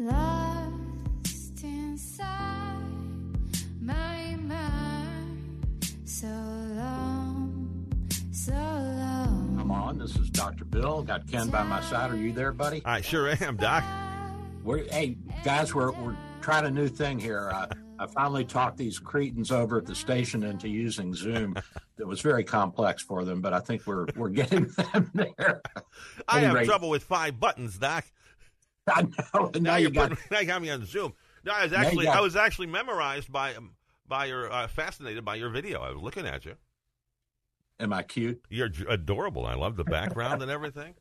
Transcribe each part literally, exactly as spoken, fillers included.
Lost inside my mind, so long, so long. I'm on. This is Doctor Bill. Got Ken by my side. Are you there, buddy? I sure am, Doc. We're, hey, guys, we're we're trying a new thing here. I, I finally talked these cretins over at the station into using Zoom. It was very complex for them, but I think we're we're getting them there. I anyway, have trouble with five buttons, Doc. I know. Now, now you got putting, now you got me on Zoom. No, I was actually got, I was actually memorized by by your uh, fascinated by your video. I was looking at you. Am I cute? You're adorable. I love the background and everything.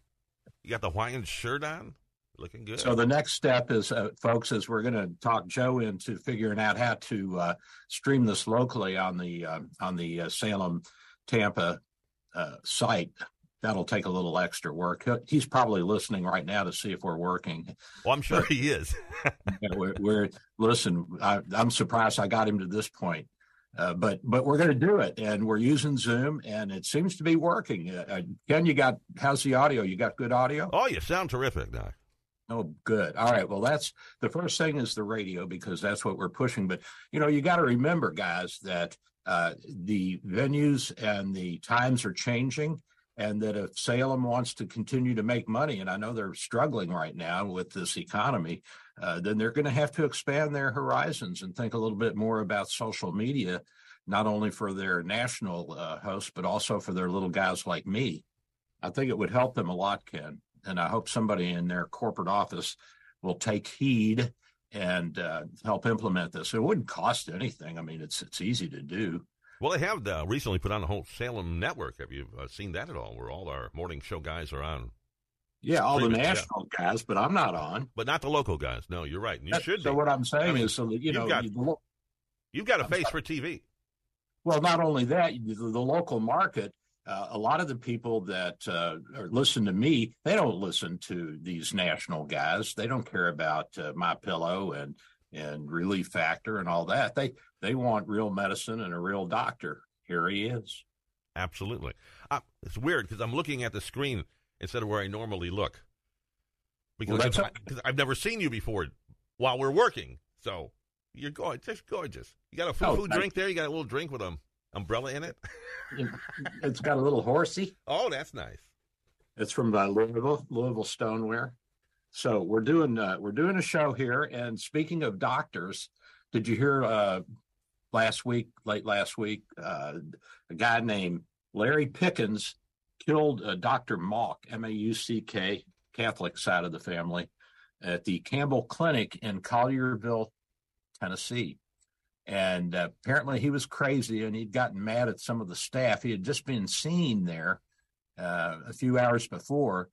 You got the Hawaiian shirt on, looking good. So the next step is, uh, folks, is we're going to talk Joe into figuring out how to uh, stream this locally on the uh, on the uh, Salem Tampa uh, site. That'll take a little extra work. He's probably listening right now to see if we're working. Well, I'm sure but, he is. you know, we're, we're listen. I, I'm surprised I got him to this point, uh, but but we're going to do it, and we're using Zoom, and it seems to be working. Uh, Ken, you got how's the audio? You got good audio? Oh, you sound terrific, Doc. Oh, good. All right. Well, that's the first thing is the radio because that's what we're pushing. But you know, you got to remember, guys, that uh, the venues and the times are changing. And that if Salem wants to continue to make money, and I know they're struggling right now with this economy, uh, then they're going to have to expand their horizons and think a little bit more about social media, not only for their national uh, hosts, but also for their little guys like me. I think it would help them a lot, Ken. And I hope somebody in their corporate office will take heed and uh, help implement this. It wouldn't cost anything. I mean, it's it's easy to do. Well, they have uh, recently put on a whole Salem network. Have you uh, seen that at all, where all our morning show guys are on? Yeah, all the national yeah. guys, but I'm not on. But not the local guys. No, you're right. And you That's, should so be. What I'm saying I mean, is, so that, you you've know, got, you, you've got a I'm face sorry. for T V. Well, not only that, the, the local market, uh, a lot of the people that uh, listen to me, they don't listen to these national guys. They don't care about uh, MyPillow and and Relief Factor and all that. They they want real medicine and a real doctor. Here he is. Absolutely. Uh, it's weird because I'm looking at the screen instead of where I normally look. Because well, I, okay. I've never seen you before while we're working. So you're gorgeous. Just gorgeous. You got a food, oh, food I, drink there? You got a little drink with an umbrella in it? It's got a little horsey. Oh, that's nice. It's from uh, Louisville, Louisville Stoneware. So we're doing uh, we're doing a show here. And speaking of doctors, did you hear uh, last week, late last week, uh, a guy named Larry Pickens killed uh, Doctor Mauck, M A U C K, Catholic side of the family, at the Campbell Clinic in Collierville, Tennessee. And uh, apparently he was crazy and he'd gotten mad at some of the staff. He had just been seen there uh, a few hours before.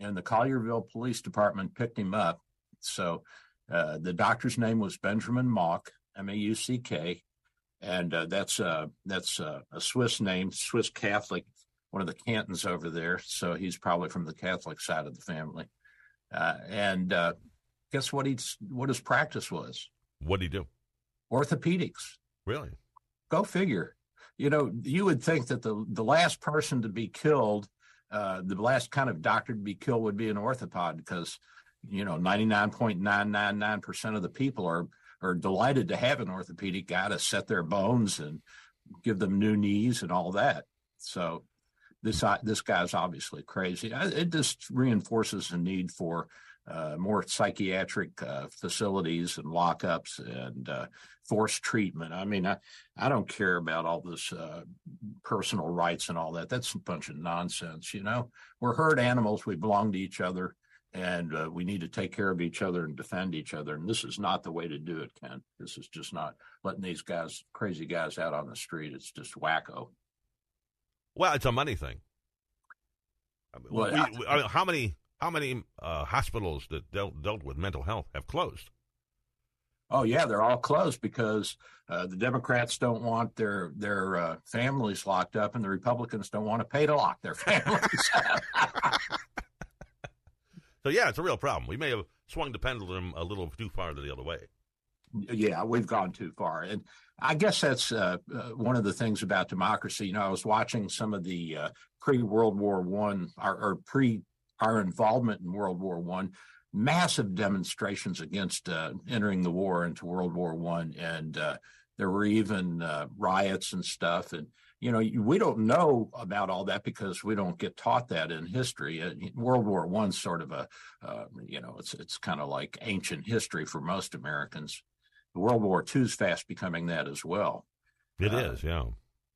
And the Collierville Police Department picked him up. So uh, the doctor's name was Benjamin Mauck, M A U C K, and uh, that's uh, that's uh, a Swiss name, Swiss Catholic, one of the cantons over there. So he's probably from the Catholic side of the family. Uh, and uh, guess what? He's what his practice was. What did he do? Orthopedics. Really? Go figure. You know, you would think that the the last person to be killed. Uh, the last kind of doctor to be killed would be an orthopod because, you know, ninety-nine point nine nine nine percent of the people are are delighted to have an orthopedic guy to set their bones and give them new knees and all that. So this this guy's obviously crazy. It just reinforces the need for uh, more psychiatric uh, facilities and lockups and uh, forced treatment. I mean, I, I don't care about all this uh, personal rights and all that. That's a bunch of nonsense, you know. We're herd animals. We belong to each other, and uh, we need to take care of each other and defend each other. And this is not the way to do it, Ken. This is just not letting these guys, crazy guys out on the street. It's just wacko. Well, it's a money thing. I mean, well, we, I, we, I mean, how many how many uh, hospitals that dealt, dealt with mental health have closed? Oh, yeah, they're all closed because uh, the Democrats don't want their their uh, families locked up, and the Republicans don't want to pay to lock their families up. So, yeah, it's a real problem. We may have swung the pendulum a little too far to the other way. Yeah, we've gone too far. And I guess that's uh, uh, one of the things about democracy. You know, I was watching some of the uh, pre-World War One or, or pre our involvement in World War One. Massive demonstrations against uh, entering the war into World War One, and uh, there were even uh, riots and stuff. And you know, we don't know about all that because we don't get taught that in history. Uh, World War One's sort of a, uh, you know, it's it's kind of like ancient history for most Americans. World War Two's fast becoming that as well. It uh, is, yeah,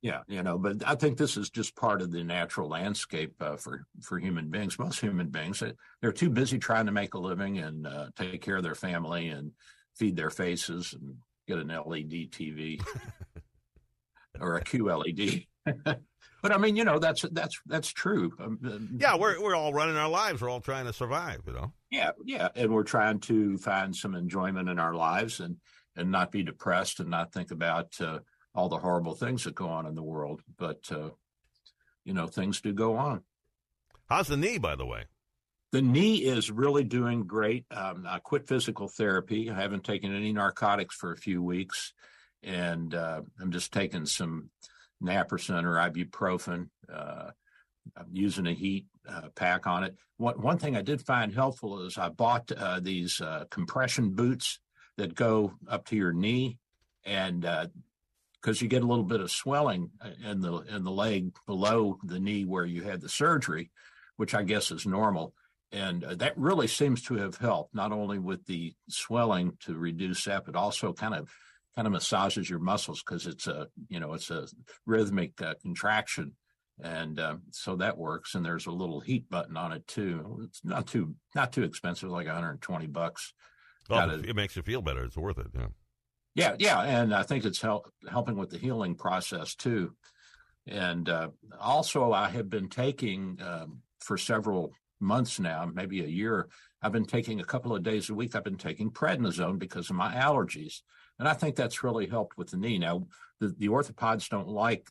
yeah, you know. But I think this is just part of the natural landscape uh, for for human beings. Most human beings, they're too busy trying to make a living and uh, take care of their family and feed their faces and get an L E D T V. Or a Q L E D, but I mean, you know, that's that's that's true. Um, yeah, we're we're all running our lives. We're all trying to survive, you know. Yeah, yeah, and we're trying to find some enjoyment in our lives and and not be depressed and not think about uh, all the horrible things that go on in the world. But uh, you know, things do go on. How's the knee, by the way? The knee is really doing great. Um, I quit physical therapy. I haven't taken any narcotics for a few weeks. And uh, I'm just taking some naproxen or ibuprofen. Uh, I'm using a heat uh, pack on it. One, one thing I did find helpful is I bought uh, these uh, compression boots that go up to your knee, and because uh, you get a little bit of swelling in the in the leg below the knee where you had the surgery, which I guess is normal. And that really seems to have helped, not only with the swelling to reduce that, but also kind of kind of massages your muscles because it's a, you know, it's a rhythmic uh, contraction. And um, so that works. And there's a little heat button on it too. It's not too, not too expensive, like one hundred twenty bucks. Well, it, it makes you feel better. It's worth it. Yeah. Yeah. Yeah. And I think it's help, helping with the healing process too. And uh, also I have been taking um, for several months now, maybe a year, I've been taking a couple of days a week. I've been taking prednisone because of my allergies. And I think that's really helped with the knee. Now, the, the orthopods don't like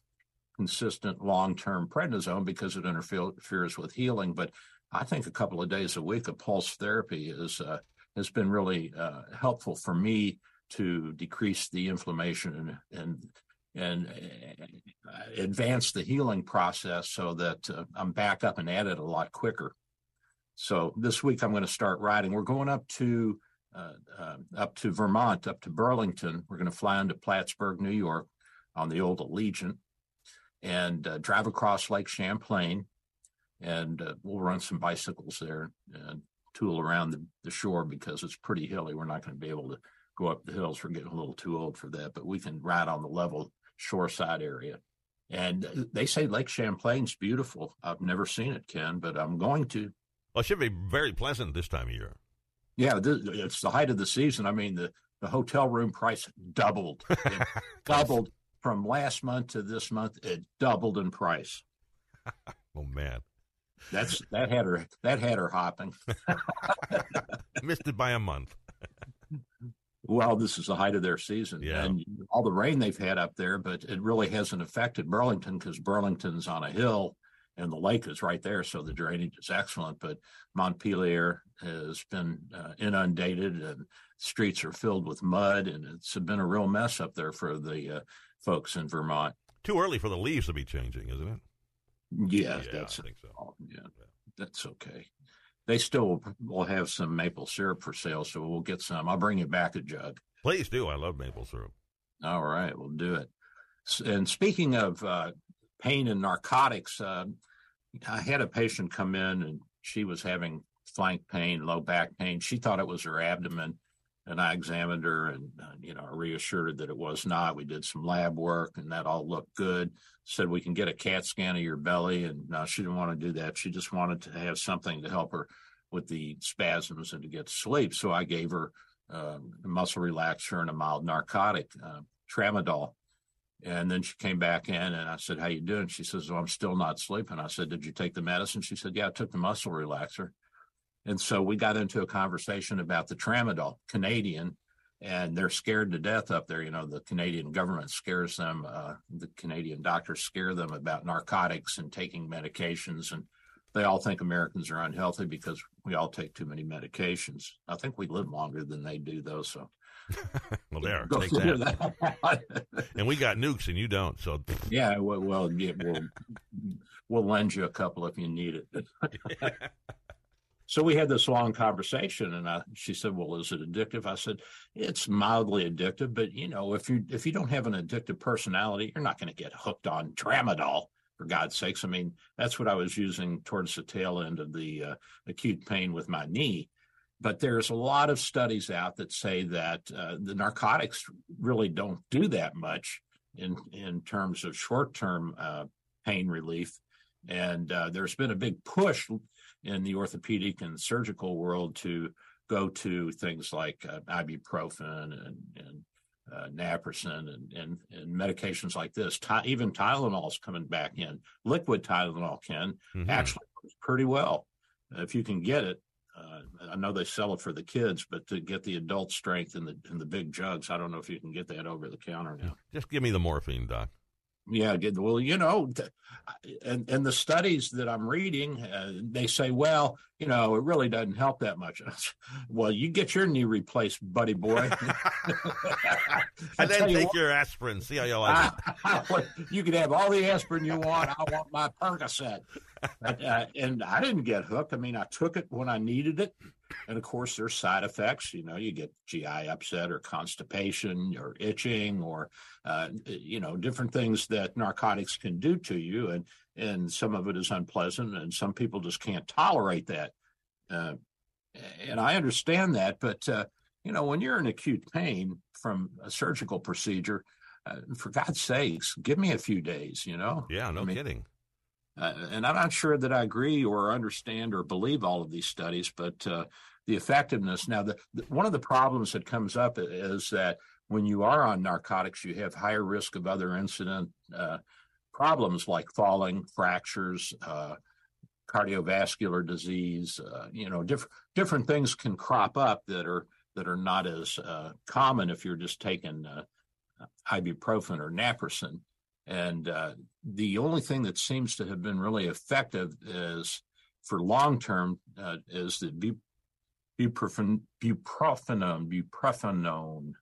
consistent long-term prednisone because it interferes with healing. But I think a couple of days a week of pulse therapy is uh, has been really uh, helpful for me to decrease the inflammation and and, and advance the healing process so that uh, I'm back up and at it a lot quicker. So this week I'm going to start riding. We're going up to... Uh, uh, up to Vermont, up to Burlington. We're going to fly into Plattsburgh, New York, on the old Allegiant, and uh, drive across Lake Champlain, and uh, we'll run some bicycles there and tool around the, the shore because it's pretty hilly. We're not going to be able to go up the hills. We're getting a little too old for that, but we can ride on the level shoreside area. And they say Lake Champlain's beautiful. I've never seen it, Ken, but I'm going to. Well, it should be very pleasant this time of year. Yeah, this, it's the height of the season. I mean, the, the hotel room price doubled. It doubled from last month to this month. It doubled in price. Oh man, that's that had her that had her hopping. Missed it by a month. Well, this is the height of their season, yeah. And all the rain they've had up there, but it really hasn't affected Burlington because Burlington's on a hill. And the lake is right there, so the drainage is excellent. But Montpelier has been uh, inundated, and streets are filled with mud, and it's been a real mess up there for the uh, folks in Vermont. Too early for the leaves to be changing, isn't it? Yeah, yeah that's I think so. Yeah, yeah, that's okay. They still will have some maple syrup for sale, so we'll get some. I'll bring you back a jug. Please do. I love maple syrup. All right, we'll do it. And speaking of uh, pain and narcotics. Uh, I had a patient come in and she was having flank pain, low back pain. She thought it was her abdomen, and I examined her and, uh, you know, reassured her that it was not. We did some lab work and that all looked good. Said, we can get a CAT scan of your belly. And no, she didn't want to do that. She just wanted to have something to help her with the spasms and to get to sleep. So I gave her uh, a muscle relaxer and a mild narcotic, uh, tramadol. And then she came back in and I said, how you doing? She says, well, I'm still not sleeping. I said, did you take the medicine? She said, yeah, I took the muscle relaxer. And so we got into a conversation about the tramadol, Canadian, and they're scared to death up there. You know, the Canadian government scares them. Uh, the Canadian doctors scare them about narcotics and taking medications. And they all think Americans are unhealthy because we all take too many medications. I think we live longer than they do, though. So, well, there, take that. And we got nukes and you don't. So, yeah, well, well yeah, we'll, we'll lend you a couple if you need it. So we had this long conversation, and I, she said, well, is it addictive? I said, it's mildly addictive, but, you know, if you if you don't have an addictive personality, you're not going to get hooked on tramadol, for God's sakes. I mean, that's what I was using towards the tail end of the uh, acute pain with my knee. But there's a lot of studies out that say that uh, the narcotics really don't do that much in, in terms of short-term uh, pain relief. And uh, there's been a big push in the orthopedic and surgical world to go to things like uh, ibuprofen and, and uh, naproxen and, and, and medications like this. Ty- even Tylenol's coming back in. Liquid Tylenol can mm-hmm. actually works pretty well if you can get it. Uh, I know they sell it for the kids, but to get the adult strength in the in the big jugs, I don't know if you can get that over the counter now. Just give me the morphine, Doc. Yeah, well, you know, and, and the studies that I'm reading, uh, they say, well, you know, it really doesn't help that much. Well, you get your knee replaced, buddy boy. And then you take what, your aspirin, see how you like it. I, I, you could have all the aspirin you want. I want my Percocet. But, uh, and I didn't get hooked. I mean, I took it when I needed it. And, of course, there's side effects. You know, you get G I upset or constipation or itching or, uh, you know, different things that narcotics can do to you. And, and some of it is unpleasant, and some people just can't tolerate that. Uh, and I understand that. But, uh, you know, when you're in acute pain from a surgical procedure, uh, for God's sakes, give me a few days, you know. Yeah, no I mean, kidding. Uh, and I'm not sure that I agree or understand or believe all of these studies, but uh, the effectiveness. Now, the, the, one of the problems that comes up is that when you are on narcotics, you have higher risk of other incident uh, problems like falling, fractures, uh, cardiovascular disease. Uh, you know, diff- different things can crop up that are that are not as uh, common if you're just taking uh, ibuprofen or naproxen. And uh, the only thing that seems to have been really effective is for long term uh, is the bu- buprofen, buprofenone, buprofenone.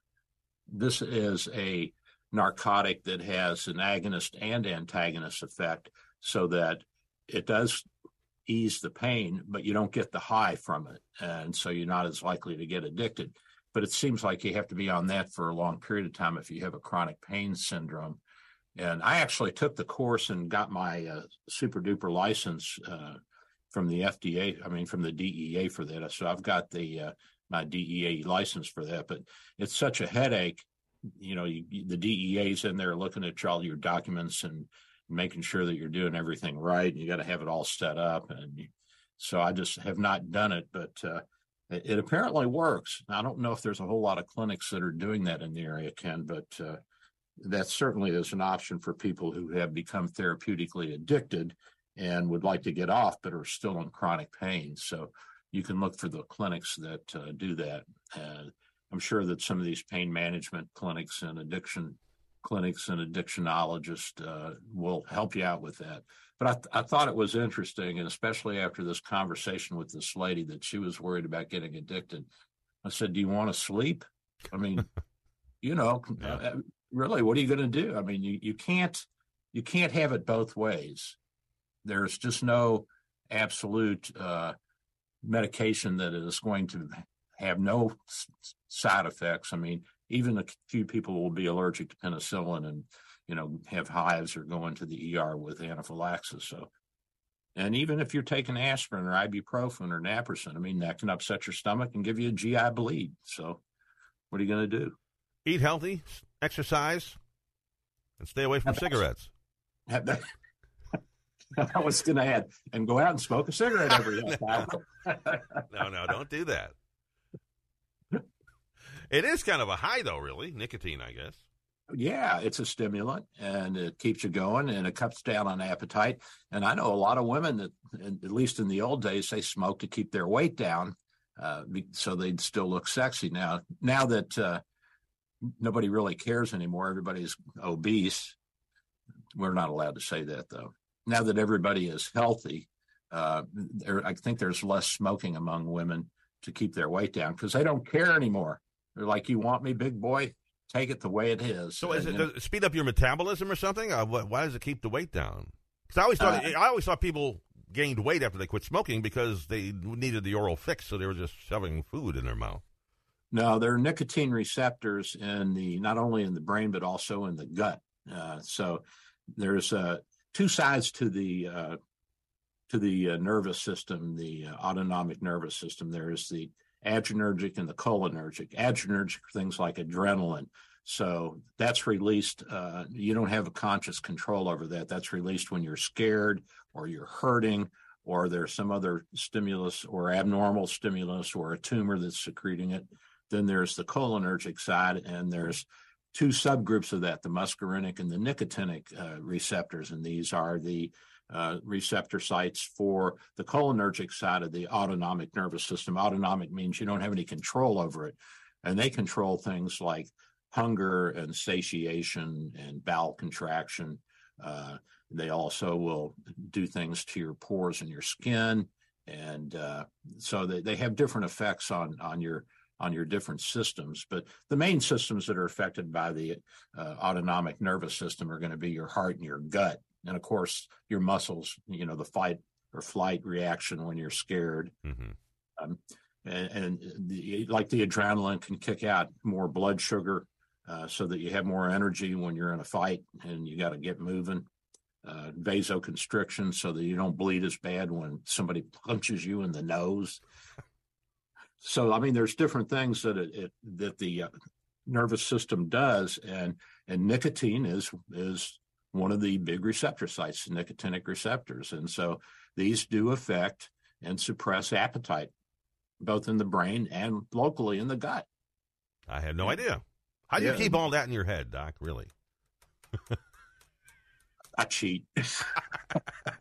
This is a narcotic that has an agonist and antagonist effect, so that it does ease the pain, but you don't get the high from it, and so you're not as likely to get addicted. But it seems like you have to be on that for a long period of time if you have a chronic pain syndrome. And I actually took the course and got my uh, super duper license uh, from the F D A. I mean, from the D E A for that. So I've got the uh, my D E A license for that. But it's such a headache. You know, you, the D E A's in there looking at all your documents and making sure that you're doing everything right. And you got to have it all set up. And you, so I just have not done it. But uh, it, it apparently works. I don't know if there's a whole lot of clinics that are doing that in the area, Ken, but. Uh, That certainly is an option for people who have become therapeutically addicted and would like to get off but are still in chronic pain. So you can look for the clinics that uh, do that. Uh, I'm sure that some of these pain management clinics and addiction clinics and addictionologists uh, will help you out with that. But I, th- I thought it was interesting, and especially after this conversation with this lady that she was worried about getting addicted. I said, do you want to sleep? I mean, you know, yeah. uh, Really, what are you going to do? I mean, you, you can't you can't have it both ways. There's just no absolute uh, medication that is going to have no side effects. I mean, even a few people will be allergic to penicillin and, you know, have hives or go into the E R with anaphylaxis. So, and even if you're taking aspirin or ibuprofen or naproxen, I mean, that can upset your stomach and give you a G I bleed. So what are you going to do? Eat healthy, exercise, and stay away from cigarettes. I was going to add, and go out and smoke a cigarette every day. no. no, no, don't do that. It is kind of a high, though, really, nicotine, I guess. yeah, it's a stimulant and it keeps you going and it cuts down on appetite. And I know a lot of women that, at least in the old days, they smoked to keep their weight down uh, so they'd still look sexy. Now, now that uh, nobody really cares anymore, everybody's obese. We're not allowed to say that, though. Now that everybody is healthy, uh, there, I think there's less smoking among women to keep their weight down because they don't care anymore. They're like, you want me, big boy? Take it the way it is. So, is it, does it speed up your metabolism or something? Uh, why does it keep the weight down? Because I always thought uh, I always thought people gained weight after they quit smoking because they needed the oral fix, so they were just shoving food in their mouth. No, there are nicotine receptors in the not only in the brain but also in the gut. Uh, so there's uh, two sides to the uh, to the uh, nervous system, the uh, autonomic nervous system. There is the adrenergic and the cholinergic. Adrenergic are things like adrenaline. So that's released. Uh, you don't have a conscious control over that. That's released when you're scared or you're hurting or there's some other stimulus or abnormal stimulus or a tumor that's secreting it. Then there's the cholinergic side, and there's two subgroups of that, the muscarinic and the nicotinic uh, receptors. And these are the Uh, receptor sites for the cholinergic side of the autonomic nervous system. Autonomic means you don't have any control over it. And they control things like hunger and satiation and bowel contraction. Uh, they also will do things to your pores and your skin. And uh, so they, they have different effects on, on your on your different systems. But the main systems that are affected by the uh, autonomic nervous system are going to be your heart and your gut. And, of course, your muscles, you know, the fight or flight reaction when you're scared. Mm-hmm. Um, and and the, like the adrenaline can kick out more blood sugar uh, so that you have more energy when you're in a fight and you got to get moving. Uh, vasoconstriction so that you don't bleed as bad when somebody punches you in the nose. So, I mean, there's different things that it, it that the nervous system does. And, and nicotine is is... one of the big receptor sites, the nicotinic receptors. And so these do affect and suppress appetite, both in the brain and locally in the gut. I had no idea. How do yeah. you keep all that in your head, Doc, really? I cheat.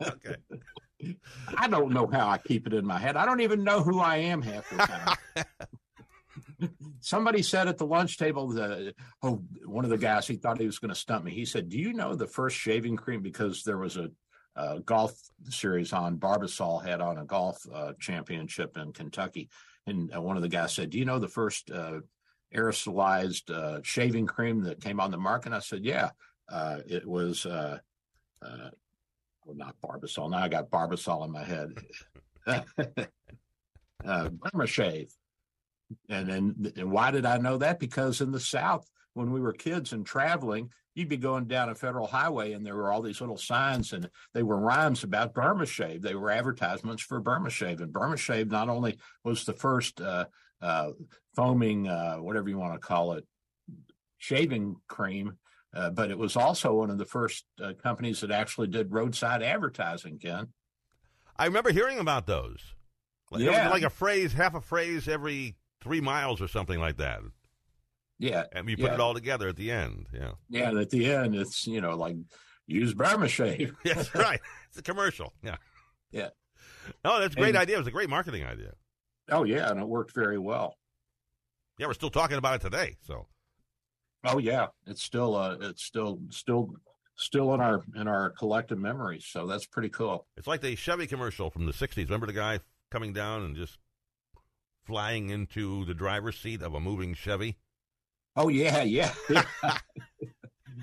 Okay. I don't know how I keep it in my head. I don't even know who I am half the time. Somebody said at the lunch table, the, oh, one of the guys, he thought he was going to stump me. He said, do you know the first shaving cream? Because there was a, a golf series on, Barbasol had on a golf uh, championship in Kentucky. And uh, one of the guys said, do you know the first uh, aerosolized uh, shaving cream that came on the market? And I said, yeah, uh, it was uh, uh, well, not Barbasol. Now I got Barbasol in my head. uh, Dermashave. And then, and why did I know that? Because in the South, when we were kids and traveling, you'd be going down a federal highway and there were all these little signs and they were rhymes about Dermashave. They were advertisements for Dermashave. And Dermashave not only was the first uh, uh, foaming, uh, whatever you want to call it, shaving cream, uh, but it was also one of the first uh, companies that actually did roadside advertising, Ken. I remember hearing about those. Like, yeah. It was like a phrase, half a phrase every three miles or something like that. Yeah. And you put yeah. it all together at the end. Yeah. Yeah. And at the end, it's, you know, like use Dermashave. That's right. It's a commercial. Yeah. Yeah. No, that's a great and, idea. It was a great marketing idea. Oh, yeah. And it worked very well. Yeah. We're still talking about it today. So. Oh, yeah. It's still, uh, it's still, still, still in our, in our collective memories. So that's pretty cool. It's like the Chevy commercial from the sixties. Remember the guy coming down and just flying into the driver's seat of a moving Chevy? Oh, yeah, yeah. yeah.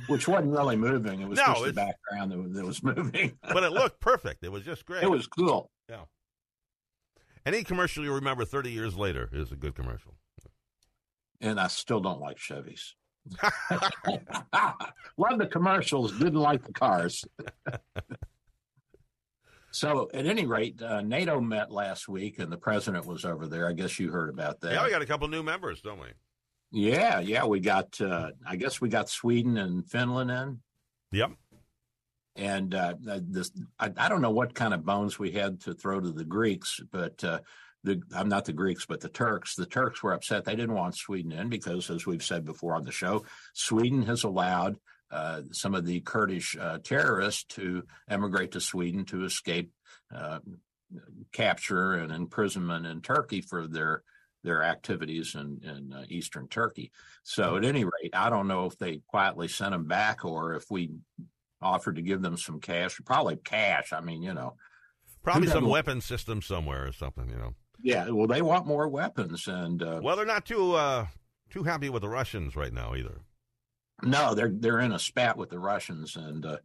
Which wasn't really moving. It was no, just it's... the background that was, that was moving. But it looked perfect. It was just great. It was cool. Yeah. Any commercial you remember thirty years later is a good commercial. And I still don't like Chevys. Love the commercials, didn't like the cars. So, at any rate, uh, NATO met last week, and the president was over there. I guess you heard about that. Yeah, we got a couple new members, don't we? Yeah, yeah. We got, uh, I guess we got Sweden and Finland in. Yep. And uh, this, I, I don't know what kind of bones we had to throw to the Greeks, but uh, the I'm not the Greeks, but the Turks. The Turks were upset. They didn't want Sweden in because, as we've said before on the show, Sweden has allowed uh, some of the Kurdish uh, terrorists to emigrate to Sweden to escape uh, capture and imprisonment in Turkey for their their activities in, in uh, eastern Turkey. So at any rate, I don't know if they quietly sent them back or if we offered to give them some cash, probably cash. I mean, you know. Probably some weapon system somewhere or something, you know. Yeah, well, they want more weapons. and uh, Well, they're not too uh, too happy with the Russians right now either. No, they're they're in a spat with the Russians, and uh,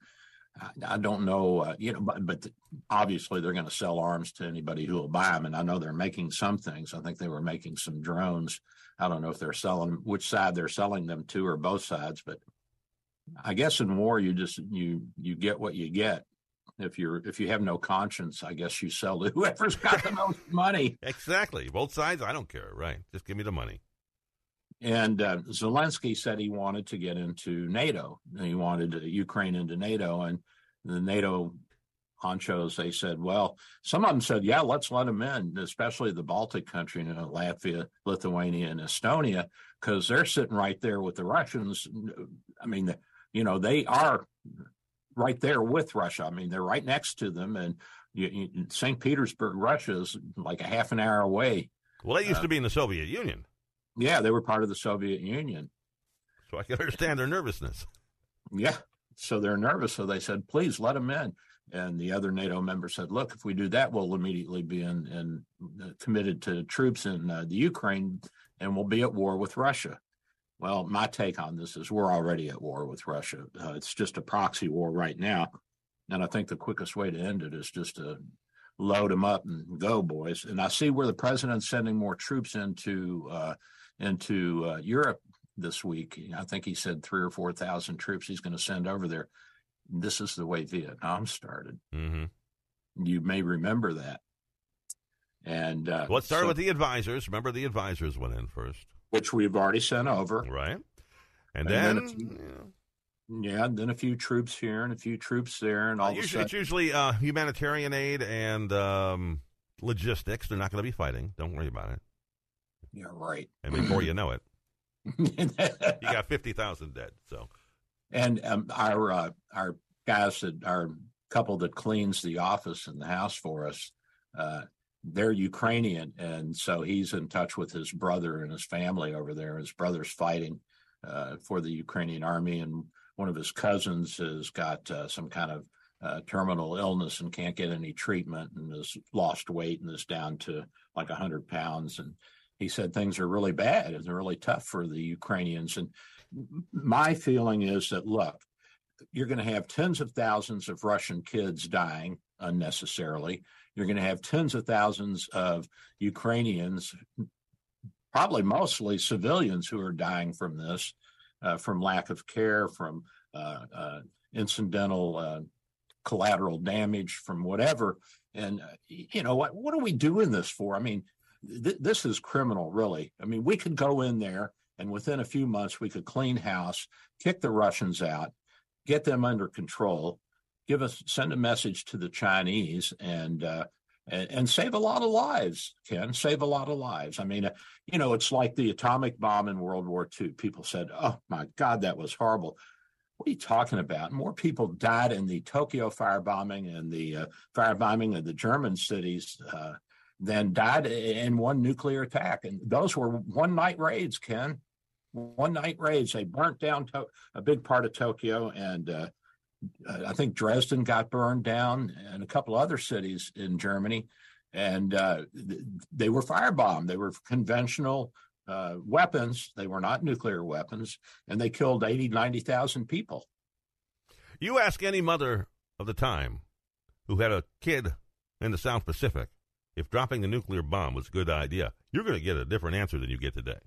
I, I don't know, uh, you know, but, but obviously they're going to sell arms to anybody who will buy them, and I know they're making some things. I think they were making some drones. I don't know if they're selling, which side they're selling them to or both sides, but I guess in war you just you you get what you get. If you're if you have no conscience, I guess you sell to whoever's got the most money. Exactly, both sides. I don't care, right? Just give me the money. And uh, Zelensky said he wanted to get into NATO. And he wanted to, Ukraine into NATO, and the NATO honchos, they said, well, some of them said, yeah, let's let them in, especially the Baltic country, you know, Latvia, Lithuania, and Estonia, because they're sitting right there with the Russians. I mean, you know, they are right there with Russia. I mean, they're right next to them. And you, you, Saint Petersburg, Russia is like a half an hour away. Well, they used uh, to be in the Soviet Union. Yeah, they were part of the Soviet Union. So I can understand their nervousness. Yeah, so they're nervous. So they said, please let them in. And the other NATO member said, look, if we do that, we'll immediately be in, in uh, committed to troops in uh, the Ukraine, and we'll be at war with Russia. Well, my take on this is we're already at war with Russia. Uh, it's just a proxy war right now. And I think the quickest way to end it is just to load them up and go, boys. And I see where the president's sending more troops into uh, into uh, Europe this week. I think he said three or four thousand troops he's going to send over there. This is the way Vietnam started. Mm-hmm. You may remember that. And uh, let's start so, with the advisors. Remember, the advisors went in first, which we've already sent over, right? And, and then, then few, yeah. yeah, and then a few troops here and a few troops there, and all. Uh, usually, it's usually uh, humanitarian aid and um, logistics. They're not going to be fighting. Don't worry about it. Yeah, right. And before you know it, you got fifty thousand dead. So. And um, our uh, our guys that our couple that cleans the office and the house for us, uh, they're Ukrainian, and so he's in touch with his brother and his family over there. His brother's fighting uh, for the Ukrainian army, and one of his cousins has got uh, some kind of uh, terminal illness and can't get any treatment, and has lost weight and is down to like a hundred pounds. And he said things are really bad and they're really tough for the Ukrainians. And my feeling is that, look, you're going to have tens of thousands of Russian kids dying unnecessarily. You're going to have tens of thousands of Ukrainians, probably mostly civilians, who are dying from this, uh, from lack of care, from uh, uh, incidental uh, collateral damage, from whatever. And, uh, you know, what, what are we doing this for? I mean, th- this is criminal, really. I mean, we could go in there, and within a few months, we could clean house, kick the Russians out, get them under control, give us send a message to the Chinese, and uh, and, and save a lot of lives. Ken, save a lot of lives. I mean, uh, you know, it's like the atomic bomb in World War Two. People said, "Oh my God, that was horrible." What are you talking about? More people died in the Tokyo firebombing and the uh, firebombing of the German cities uh, than died in one nuclear attack, and those were one night raids, Ken. One night raids. They burnt down to- a big part of Tokyo, and uh, I think Dresden got burned down, and a couple other cities in Germany. And uh, th- they were firebombed. They were conventional uh, weapons. They were not nuclear weapons, and they killed eighty, ninety thousand people. You ask any mother of the time who had a kid in the South Pacific if dropping the nuclear bomb was a good idea, you're going to get a different answer than you get today.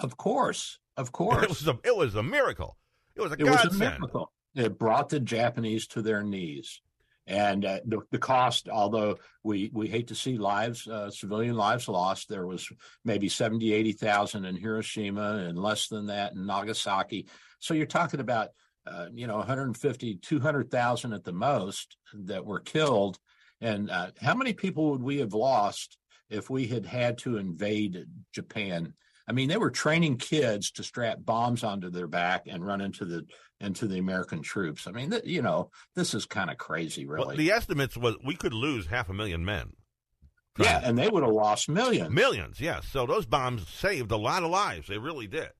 Of course, of course. It was a, it was a miracle. It was a godsend. It was a miracle. It brought the Japanese to their knees. And uh, the, the cost, although we, we hate to see lives, uh, civilian lives lost, there was maybe seventy, eighty thousand in Hiroshima and less than that in Nagasaki. So you're talking about, uh, you know, one hundred fifty, two hundred thousand at the most that were killed. And uh, how many people would we have lost if we had had to invade Japan. I mean, they were training kids to strap bombs onto their back and run into the into the American troops. I mean, th- you know, this is kind of crazy, really. Well, the estimates was we could lose half a million men. Yeah, and they would have lost millions. Millions, yes. So those bombs saved a lot of lives. They really did.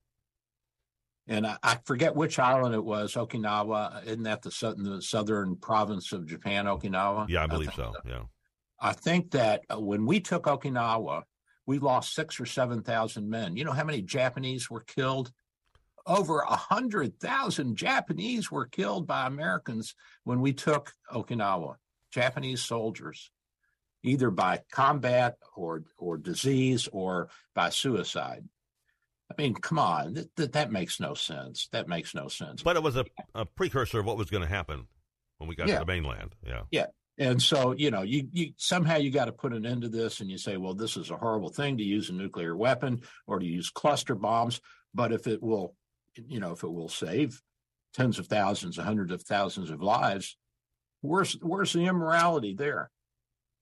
And I, I forget which island it was, Okinawa. Isn't that the, southern, the southern province of Japan, Okinawa? Yeah, I believe I so, that, yeah. I think that when we took Okinawa, we lost six or seven thousand men. You know how many Japanese were killed? Over one hundred thousand Japanese were killed by Americans when we took Okinawa, Japanese soldiers, either by combat or or disease or by suicide. I mean, come on, that, that, that makes no sense. That makes no sense. But it was a, a precursor of what was going to happen when we got yeah. to the mainland. Yeah. Yeah. And so, you know, you, you somehow you got to put an end to this, and you say, well, this is a horrible thing to use a nuclear weapon or to use cluster bombs. But if it will, you know, if it will save tens of thousands, hundreds of thousands of lives, where's, where's the immorality there?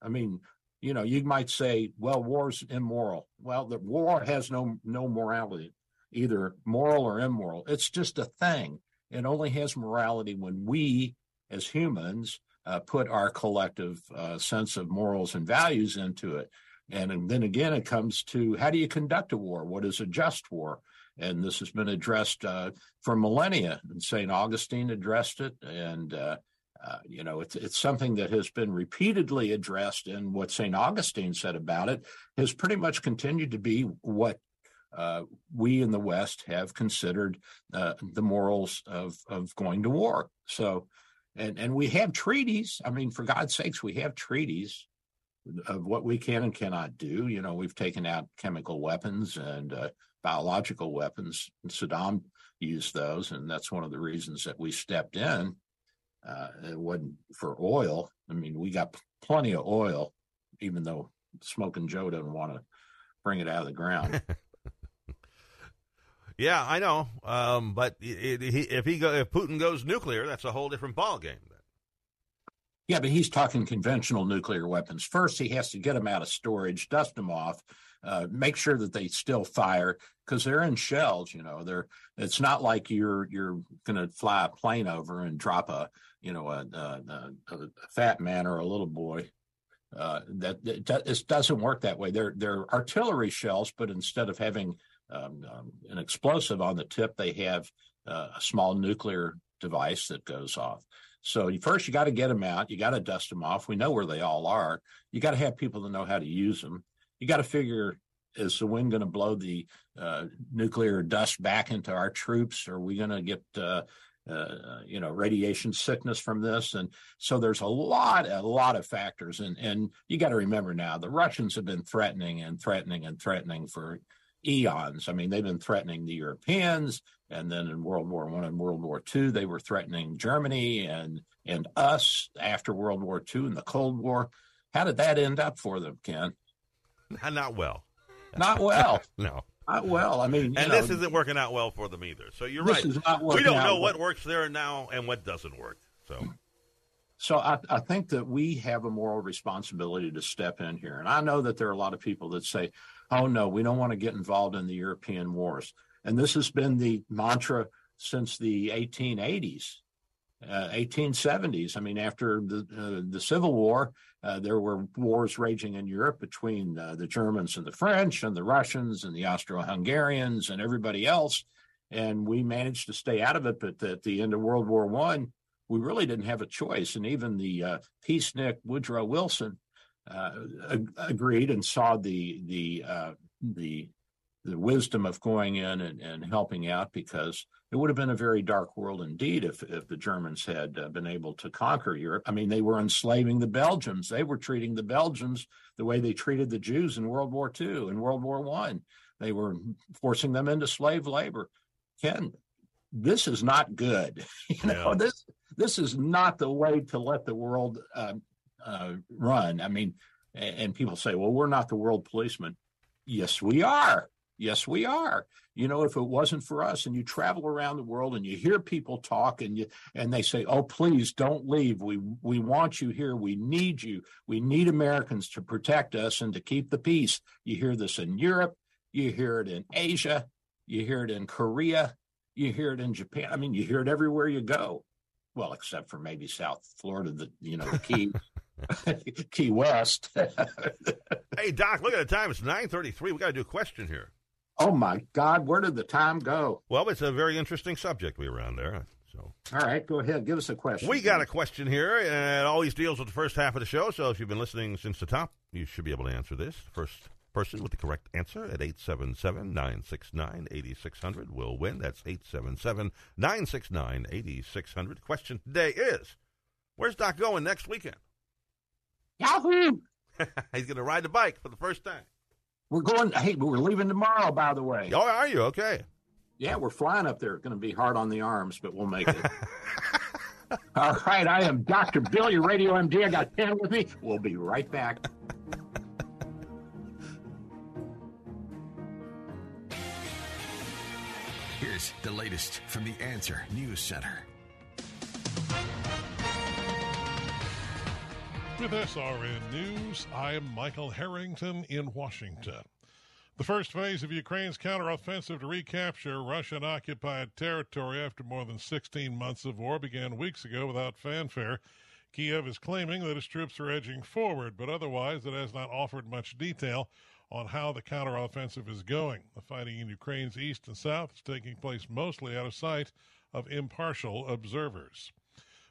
I mean, you know, you might say, well, war's immoral. Well, the war has no no morality, either moral or immoral. It's just a thing. It only has morality when we as humans Uh, put our collective uh, sense of morals and values into it. And, and then again, it comes to how do you conduct a war? What is a just war? And this has been addressed uh, for millennia, and Saint Augustine addressed it. And, uh, uh, you know, it's, it's something that has been repeatedly addressed, and what Saint Augustine said about it has pretty much continued to be what uh, we in the West have considered uh, the morals of, of going to war. So, And and we have treaties. I mean, for God's sakes, we have treaties of what we can and cannot do. You know, we've taken out chemical weapons and uh, biological weapons. And Saddam used those, and that's one of the reasons that we stepped in. Uh, it wasn't for oil. I mean, we got plenty of oil, even though Smoking Joe doesn't want to bring it out of the ground. Yeah, I know, um, but it, it, he, if he go, if Putin goes nuclear, that's a whole different ballgame. Yeah, but he's talking conventional nuclear weapons. First, he has to get them out of storage, dust them off, uh, make sure that they still fire, because they're in shells. You know, they're. It's not like you're you're going to fly a plane over and drop a you know a, a, a, a fat man or a little boy. Uh, that it doesn't work that way. They're they're artillery shells, but instead of having Um, um, an explosive on the tip, they have uh, a small nuclear device that goes off. So you, first, you got to get them out. You got to dust them off. We know where they all are. You got to have people that know how to use them. You got to figure, is the wind going to blow the uh, nuclear dust back into our troops? Are we going to get, uh, uh, you know, radiation sickness from this? And so there's a lot, a lot of factors. And, and you got to remember now, the Russians have been threatening and threatening and threatening for eons. I mean, they've been threatening the Europeans, and then in World War One and World War Two, they were threatening Germany and and us after World War Two and the Cold War. How did that end up for them, Ken? Not well. Not well. No. Not well. I mean, and know, this isn't working out well for them either. So you're right. Is not we don't know well. What works there now and what doesn't work. So. So I, I think that we have a moral responsibility to step in here. And I know that there are a lot of people that say, oh, no, we don't want to get involved in the European wars. And this has been the mantra since the eighteen eighties, uh, eighteen seventies. I mean, after the uh, the Civil War, uh, there were wars raging in Europe between uh, the Germans and the French and the Russians and the Austro-Hungarians and everybody else. And we managed to stay out of it. But at the end of World War One, we really didn't have a choice. And even the uh, peacenik Woodrow Wilson uh, ag- agreed and saw the the uh, the the wisdom of going in and, and helping out, because it would have been a very dark world indeed if, if the Germans had uh, been able to conquer Europe. I mean, they were enslaving the Belgians. They were treating the Belgians the way they treated the Jews in World War Two and World War One. They were forcing them into slave labor. Ken, this is not good. You know, yeah. this This is not the way to let the world uh, uh, run. I mean, and people say, well, we're not the world policeman. Yes, we are. Yes, we are. You know, if it wasn't for us, and you travel around the world and you hear people talk and you and they say, oh, please don't leave. We we want you here. We need you. We need Americans to protect us and to keep the peace. You hear this in Europe. You hear it in Asia. You hear it in Korea. You hear it in Japan. I mean, you hear it everywhere you go. Well, except for maybe South Florida, the you know, the Key Key West. Hey, Doc, look at the time. It's nine thirty-three. We got to do a question here. Oh, my God. Where did the time go? Well, it's a very interesting subject we were on there. So. All right. Go ahead. Give us a question. We got a question here, and it always deals with the first half of the show. So if you've been listening since the top, you should be able to answer this. First person with the correct answer at eight seven seven, nine six nine, eight six zero zero will win. That's eight seven seven, nine six nine, eight six zero zero. Question today is, where's Doc going next weekend? Yahoo! He's going to ride the bike for the first time. We're going, hey, we're leaving tomorrow, by the way. Oh, are you? Okay. Yeah, we're flying up there. It's going to be hard on the arms, but we'll make it. All right, I am Doctor Bill, your Radio M D. I got Ken with me. We'll be right back. Here's the latest from the Answer News Center. With S R N News, I'm Michael Harrington in Washington. The first phase of Ukraine's counteroffensive to recapture Russian-occupied territory after more than sixteen months of war began weeks ago without fanfare. Kiev is claiming that its troops are edging forward, but otherwise it has not offered much detail on how the counteroffensive is going. The fighting in Ukraine's east and south is taking place mostly out of sight of impartial observers.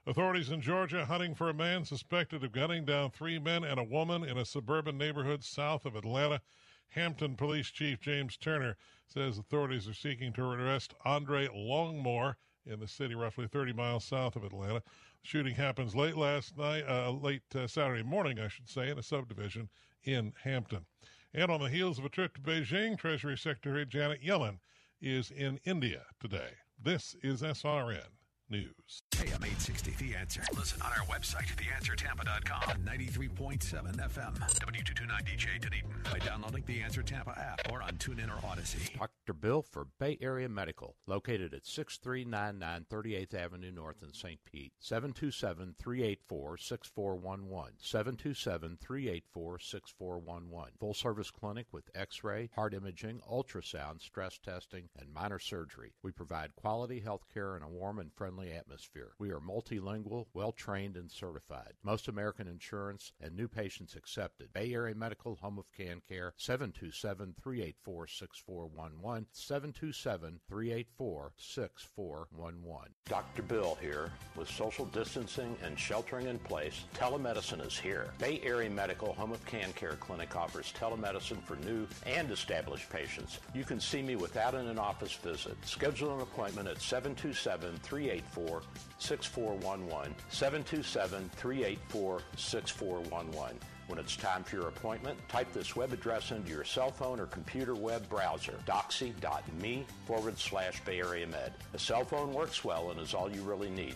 Authorities in Georgia hunting for a man suspected of gunning down three men and a woman in a suburban neighborhood south of Atlanta. Hampton Police Chief James Turner says authorities are seeking to arrest Andre Longmore in the city roughly thirty miles south of Atlanta. The shooting happens late last night, uh, late uh, Saturday morning, I should say, in a subdivision in Hampton. And on the heels of a trip to Beijing, Treasury Secretary Janet Yellen is in India today. This is S R N News. A M eight sixty, The Answer. Listen on our website, the answer tampa dot com, ninety-three point seven F M, W two twenty-nine D J Dunedin, by downloading the Answer Tampa app or on TuneIn or Odyssey. Doctor Bill for Bay Area Medical, located at six three nine nine thirty-eighth Avenue North in Saint Pete, seven two seven, three eight four, six four one one, seven two seven, three eight four, six four one one. Full-service clinic with x-ray, heart imaging, ultrasound, stress testing, and minor surgery. We provide quality health care in a warm and friendly atmosphere. We are multilingual, well-trained, and certified. Most American insurance and new patients accepted. Bay Area Medical, home of Can Care, seven two seven, three eight four, six four one one, seven two seven, three eight four, six four one one. Doctor Bill here. With social distancing and sheltering in place, telemedicine is here. Bay Area Medical, home of Can Care Clinic, offers telemedicine for new and established patients. You can see me without an in-office visit. Schedule an appointment at seven two seven, three eight four, six four one one. six four one one, seven two seven, three eight four, six four one one. When it's time for your appointment, type this web address into your cell phone or computer web browser, doxy.me forward slash Bay Area Med. A cell phone works well and is all you really need.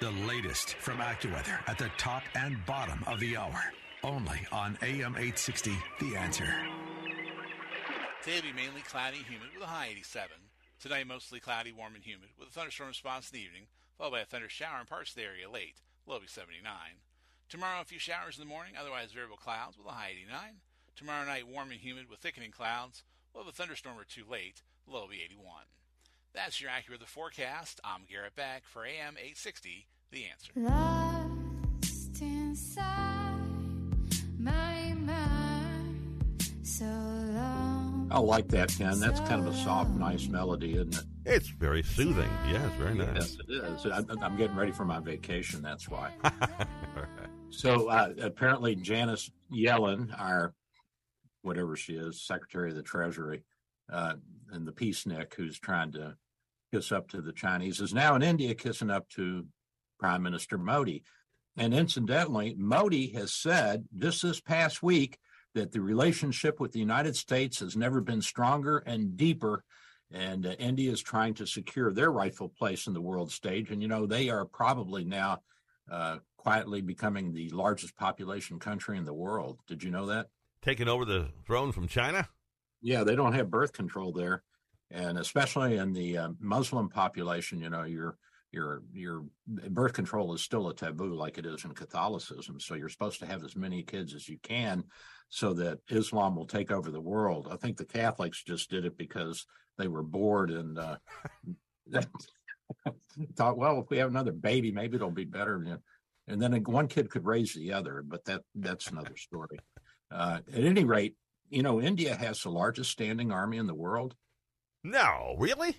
The latest from AccuWeather at the top and bottom of the hour. Only on A M eight sixty, The Answer. Today will be mainly cloudy and humid with a high eighty-seven. Tonight mostly cloudy, warm, and humid with a thunderstorm response in the evening, followed by a thunder shower in parts of the area late. Low will be seventy-nine. Tomorrow a few showers in the morning, otherwise variable clouds with a high eighty-nine. Tomorrow night warm and humid with thickening clouds. We'll have a thunderstorm or two late. Low will be eighty-one. That's your AccuWeather forecast. I'm Garrett Beck for A M eight sixty, The Answer. Lost inside my mind, so long. I like that, Ken. That's kind of a soft, nice melody, isn't it? It's very soothing. Yeah, it's very nice. Yes, it is. I'm, I'm getting ready for my vacation, that's why. Right. So uh, apparently Janet Yellen, our, whatever she is, Secretary of the Treasury, uh, and the peacenik who's trying to kiss up to the Chinese, is now in India kissing up to Prime Minister Modi. And incidentally, Modi has said just this past week that the relationship with the United States has never been stronger and deeper. And uh, India is trying to secure their rightful place in the world stage. And, you know, they are probably now uh, quietly becoming the largest population country in the world. Did you know that? Taking over the throne from China? Yeah, they don't have birth control there. And especially in the uh, Muslim population, you know, your your your birth control is still a taboo like it is in Catholicism. So you're supposed to have as many kids as you can so that Islam will take over the world. I think the Catholics just did it because they were bored and uh, thought, well, if we have another baby, maybe it'll be better. And then one kid could raise the other, but that that's another story. Uh, at any rate, you know, India has the largest standing army in the world. No, really?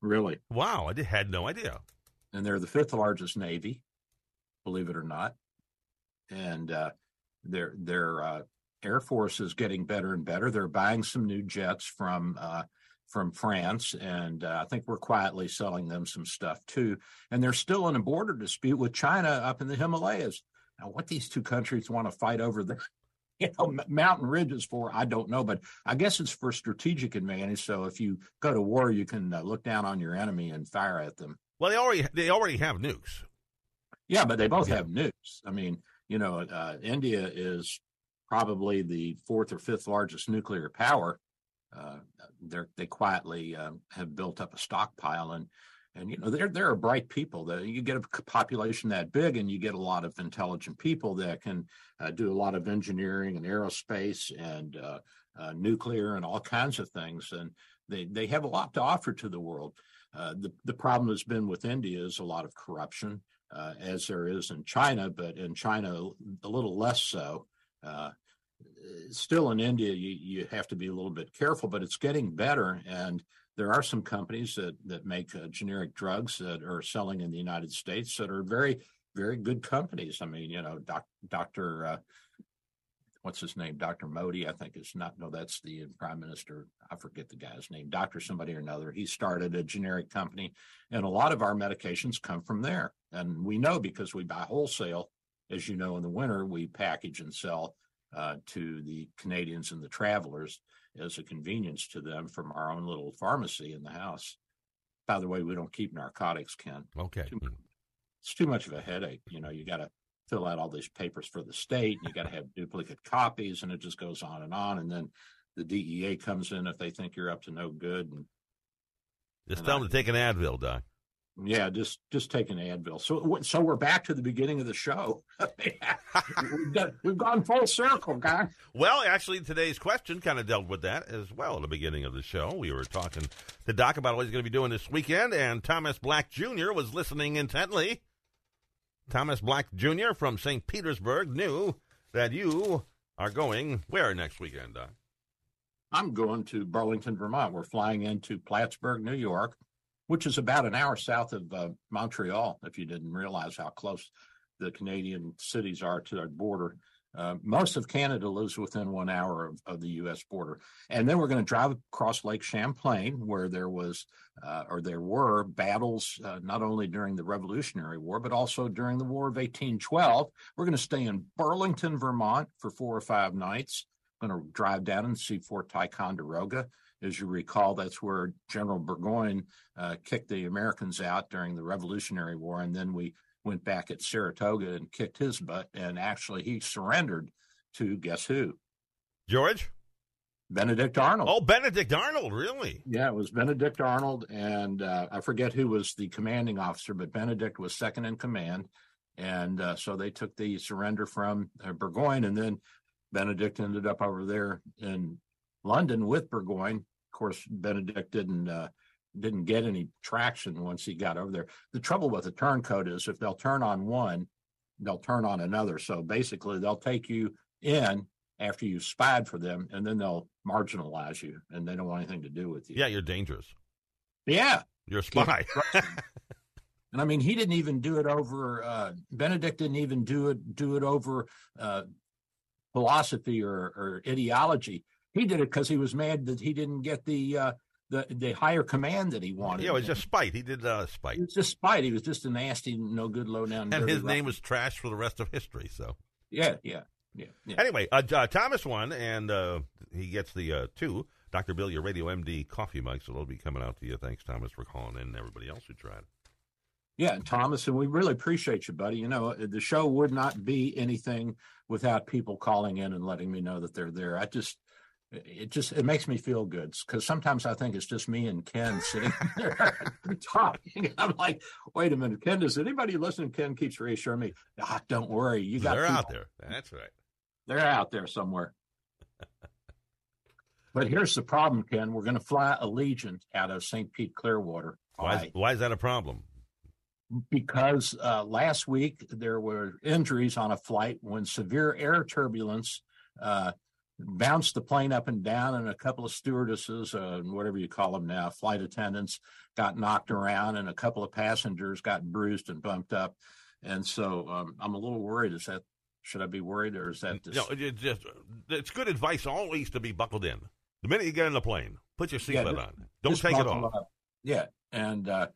Really. Wow, I had no idea. And they're the fifth largest navy, believe it or not. And uh, their their uh, air force is getting better and better. They're buying some new jets from uh, from France, and uh, I think we're quietly selling them some stuff too. And they're still in a border dispute with China up in the Himalayas. Now, what these two countries want to fight over the you know mountain ridges for, I don't know, but I guess it's for strategic advantage. So if you go to war, you can uh, look down on your enemy and fire at them. Well, they already they already have nukes. Yeah, but they both have nukes. I mean, you know, uh, India is probably the fourth or fifth largest nuclear power. Uh, they they quietly um, have built up a stockpile, and and you know they're they're bright people. That you get a population that big, and you get a lot of intelligent people that can uh, do a lot of engineering and aerospace and uh, uh, nuclear and all kinds of things, and they they have a lot to offer to the world. Uh, the, the problem has been with India is a lot of corruption, uh, as there is in China, but in China, a little less so. Uh, still in India, you, you have to be a little bit careful, but it's getting better. And there are some companies that, that make uh, generic drugs that are selling in the United States that are very, very good companies. I mean, you know, doc, Doctor Uh, what's his name? Doctor Modi, I think is not, no, that's the prime minister. I forget the guy's name, Doctor somebody or another. He started a generic company, and a lot of our medications come from there. And we know because we buy wholesale, as you know, in the winter, we package and sell uh, to the Canadians and the travelers as a convenience to them from our own little pharmacy in the house. By the way, we don't keep narcotics, Ken. Okay. Too much, it's too much of a headache. You know, you got to fill out all these papers for the state, and you got to have duplicate copies, and it just goes on and on. And then the D E A comes in if they think you're up to no good. And, just and tell I, them to take an Advil, Doc. Yeah, just just take an Advil. So so we're back to the beginning of the show. we've, got, we've gone full circle, guys. Well, actually, today's question kind of dealt with that as well at the beginning of the show. We were talking to Doc about what he's going to be doing this weekend, and Thomas Black, Junior was listening intently. Thomas Black, Junior from Saint Petersburg knew that you are going where next weekend, Doc? I'm going to Burlington, Vermont. We're flying into Plattsburgh, New York, which is about an hour south of uh, Montreal, if you didn't realize how close the Canadian cities are to our border. Uh, most of Canada lives within one hour of, of the U S border. And then we're going to drive across Lake Champlain, where there was uh, or there were battles, uh, not only during the Revolutionary War, but also during the War of eighteen twelve. We're going to stay in Burlington, Vermont for four or five nights. I'm going to drive down and see Fort Ticonderoga. As you recall, that's where General Burgoyne uh, kicked the Americans out during the Revolutionary War. And then we went back at Saratoga and kicked his butt, and actually he surrendered to, guess who? George? Benedict Arnold. Oh, Benedict Arnold, really? Yeah, it was Benedict Arnold, and uh, I forget who was the commanding officer, but Benedict was second in command, and uh, so they took the surrender from uh, Burgoyne, and then Benedict ended up over there in London with Burgoyne. Of course, Benedict didn't uh, didn't get any traction once he got over there. The trouble with a turncoat is if they'll turn on one, they'll turn on another. So basically they'll take you in after you've spied for them, and then they'll marginalize you, and they don't want anything to do with you. Yeah, you're dangerous. Yeah. You're a spy. And, I mean, he didn't even do it over uh, – Benedict didn't even do it do it over uh, philosophy or, or ideology. He did it because he was mad that he didn't get the uh, the the higher command that he wanted. Yeah, it was just spite. He did uh, spite. It was just spite. He was just a nasty, no good, low down. And his name was trash for the rest of history. So yeah, yeah, yeah. yeah. Anyway, uh, uh, Thomas won, and uh, he gets the uh, two. Doctor Bill, your Radio M D coffee mug, so they'll be coming out to you. Thanks, Thomas, for calling in, and everybody else who tried it. Yeah, and Thomas, and we really appreciate you, buddy. You know, the show would not be anything without people calling in and letting me know that they're there. I just, it just, it makes me feel good because sometimes I think it's just me and Ken sitting there talking. I'm like, wait a minute, Ken, does anybody listen? Ken keeps reassuring me, ah, don't worry. You got They're people. out there. That's right. They're out there somewhere. But here's the problem, Ken. We're going to fly Allegiant out of Saint Pete, Clearwater. Why is, why is that a problem? Because uh, last week there were injuries on a flight when severe air turbulence uh, bounced the plane up and down, and a couple of stewardesses, uh, whatever you call them now, flight attendants, got knocked around, and a couple of passengers got bruised and bumped up. And so um, I'm a little worried. Is that should I be worried, or is that just... No, it's, just, it's good advice always to be buckled in. The minute you get in the plane, put your seatbelt yeah, on. Don't take it off. Up. Yeah, and... Uh,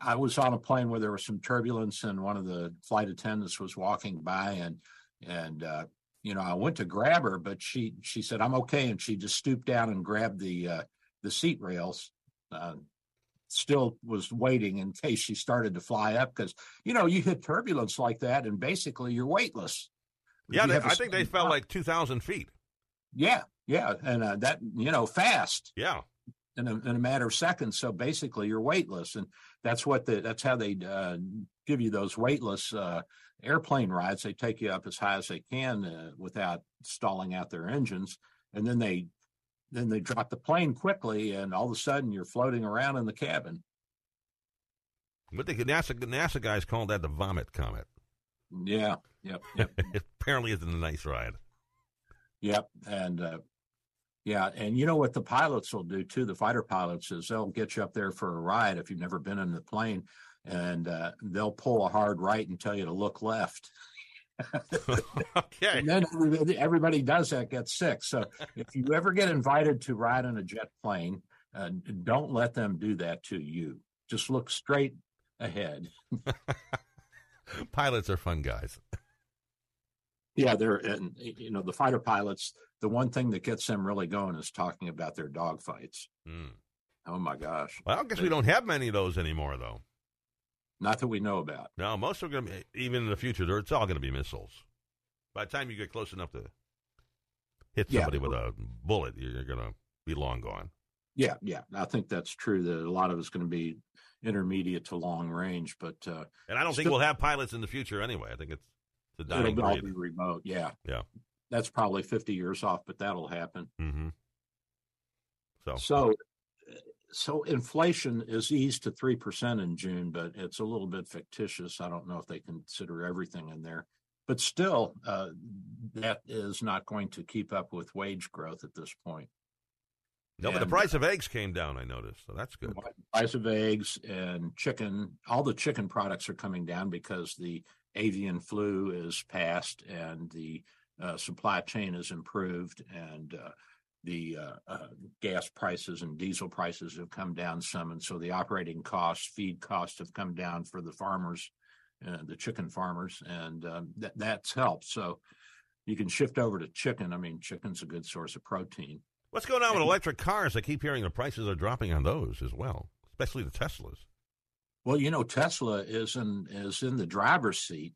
I was on a plane where there was some turbulence, and one of the flight attendants was walking by, and and uh, you know I went to grab her, but she she said I'm okay, and she just stooped down and grabbed the uh, the seat rails. Uh, still was waiting in case she started to fly up because you know you hit turbulence like that, and basically you're weightless. Yeah, they, I think they fell like two thousand feet. Yeah, yeah, and uh, that you know fast. Yeah. In a, in a matter of seconds, so basically you're weightless, and that's what the that's how they uh, give you those weightless uh, airplane rides. They take you up as high as they can uh, without stalling out their engines, and then they then they drop the plane quickly, and all of a sudden you're floating around in the cabin. But the NASA NASA guys call that the vomit comet. Yeah, yep, yep. It apparently isn't a nice ride. Yep, and. Uh, Yeah, and you know what the pilots will do, too, the fighter pilots, is they'll get you up there for a ride if you've never been in the plane, and uh, they'll pull a hard right and tell you to look left. Okay. And then everybody, everybody does that, gets sick. So if you ever get invited to ride in a jet plane, uh, don't let them do that to you. Just look straight ahead. Pilots are fun guys. Yeah, they're and you know the fighter pilots. The one thing that gets them really going is talking about their dogfights. Mm. Oh my gosh! Well, I guess they, we don't have many of those anymore, though. Not that we know about. No, most are going to be even in the future. It's all going to be missiles. By the time you get close enough to hit somebody yeah. with a bullet, you're going to be long gone. Yeah, yeah, I think that's true. That a lot of it's going to be intermediate to long range, but uh, and I don't still, think we'll have pilots in the future anyway. I think it's. It'll all be remote, yeah. Yeah. That's probably fifty years off, but that'll happen. Mm-hmm. So. so so inflation is eased to three percent in June, but it's a little bit fictitious. I don't know if they consider everything in there. But still, uh, that is not going to keep up with wage growth at this point. No, and, but the price of eggs came down, I noticed, so that's good. The price of eggs and chicken, all the chicken products are coming down because the avian flu is past, and the uh, supply chain is improved, and uh, the uh, uh, gas prices and diesel prices have come down some, and so the operating costs, feed costs have come down for the farmers, uh, the chicken farmers, and um, th- that's helped. So you can shift over to chicken. I mean, chicken's a good source of protein. What's going on and, with electric cars? I keep hearing the prices are dropping on those as well, especially the Teslas. Well, you know, Tesla is in, is in the driver's seat,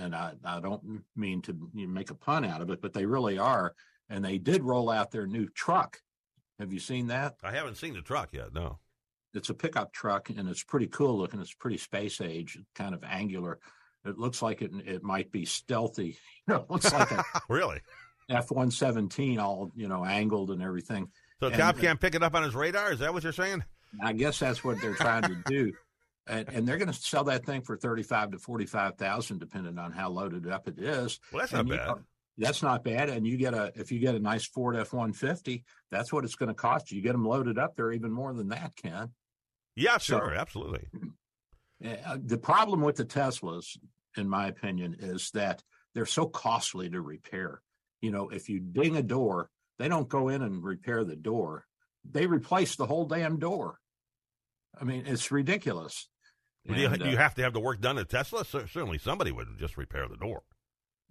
and I, I don't mean to make a pun out of it, but they really are, and they did roll out their new truck. Have you seen that? I haven't seen the truck yet, no. It's a pickup truck, and it's pretty cool looking. It's pretty space age, kind of angular. It looks like it it might be stealthy. You know, it looks like a really? F one seventeen all, you know, angled and everything. So a cop can't pick it up on his radar? Is that what you're saying? I guess that's what they're trying to do. And, and they're going to sell that thing for thirty-five to forty-five thousand, depending on how loaded up it is. Well, that's and not bad. Know, that's not bad. And you get a if you get a nice Ford F one fifty, that's what it's going to cost you. You get them loaded up, they're even more than that, Ken. Yeah, sure, so, absolutely. Uh, the problem with the Teslas, in my opinion, is that they're so costly to repair. You know, if you ding a door, they don't go in and repair the door. They replace the whole damn door. I mean, it's ridiculous. And, do, you, do you have to have the work done at Tesla? So, certainly somebody would just repair the door.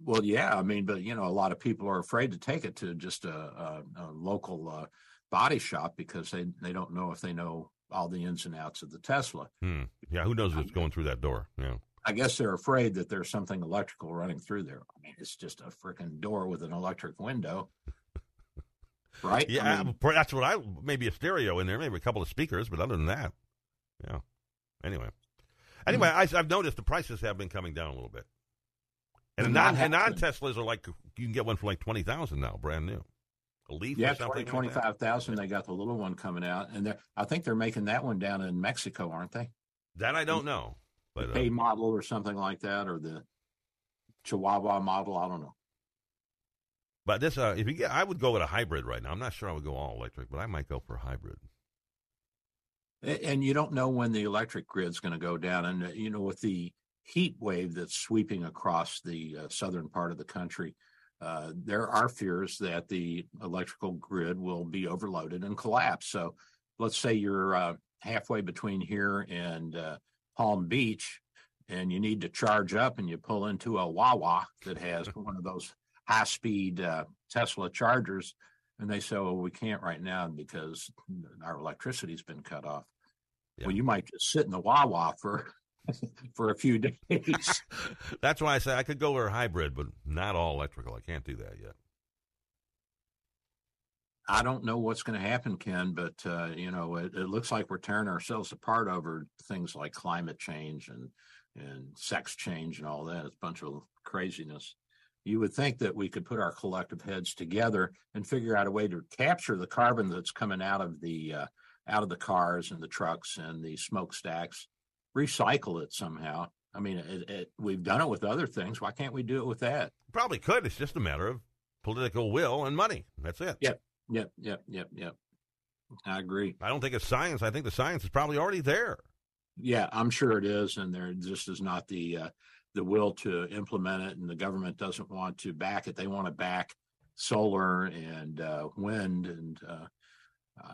Well, yeah. I mean, but, you know, a lot of people are afraid to take it to just a, a, a local uh, body shop because they, they don't know if they know all the ins and outs of the Tesla. Hmm. Yeah, who knows what's going through that door? Yeah. I guess they're afraid that there's something electrical running through there. I mean, it's just a freaking door with an electric window. Right? Yeah, I mean, that's what I, maybe a stereo in there, maybe a couple of speakers, but other than that, yeah. Anyway. Anyway, I, I've noticed the prices have been coming down a little bit. And non, and non-Teslas are like, you can get one for like twenty thousand dollars now, brand new. A Leaf yeah, or something. twenty, like twenty-five thousand dollars, they got the little one coming out. And I think they're making that one down in Mexico, aren't they? That I don't know. But, the Bay uh, model or something like that, or the Chihuahua model, I don't know. But this, uh, if you get, I would go with a hybrid right now. I'm not sure I would go all electric, but I might go for a hybrid. And you don't know when the electric grid's going to go down. And, you know, with the heat wave that's sweeping across the uh, southern part of the country, uh, there are fears that the electrical grid will be overloaded and collapse. So let's say you're uh, halfway between here and uh, Palm Beach, and you need to charge up, and you pull into a Wawa that has one of those high-speed uh, Tesla chargers, and they say, well, we can't right now because our electricity's been cut off. Yeah. Well, you might just sit in the Wawa for for a few days. That's why I say I could go with a hybrid, but not all electrical. I can't do that yet. I don't know what's going to happen, Ken, but, uh, you know, it, it looks like we're tearing ourselves apart over things like climate change and, and sex change and all that. It's a bunch of craziness. You would think that we could put our collective heads together and figure out a way to capture the carbon that's coming out of the uh, out of the cars and the trucks and the smokestacks, recycle it somehow. I mean, it, it, we've done it with other things. Why can't we do it with that? Probably could. It's just a matter of political will and money. That's it. Yep, yep, yep, yep, yep. I agree. I don't think it's science. I think the science is probably already there. Yeah, I'm sure it is, and there just is not the uh, – the will to implement it, and the government doesn't want to back it. They want to back solar and uh, wind. And uh,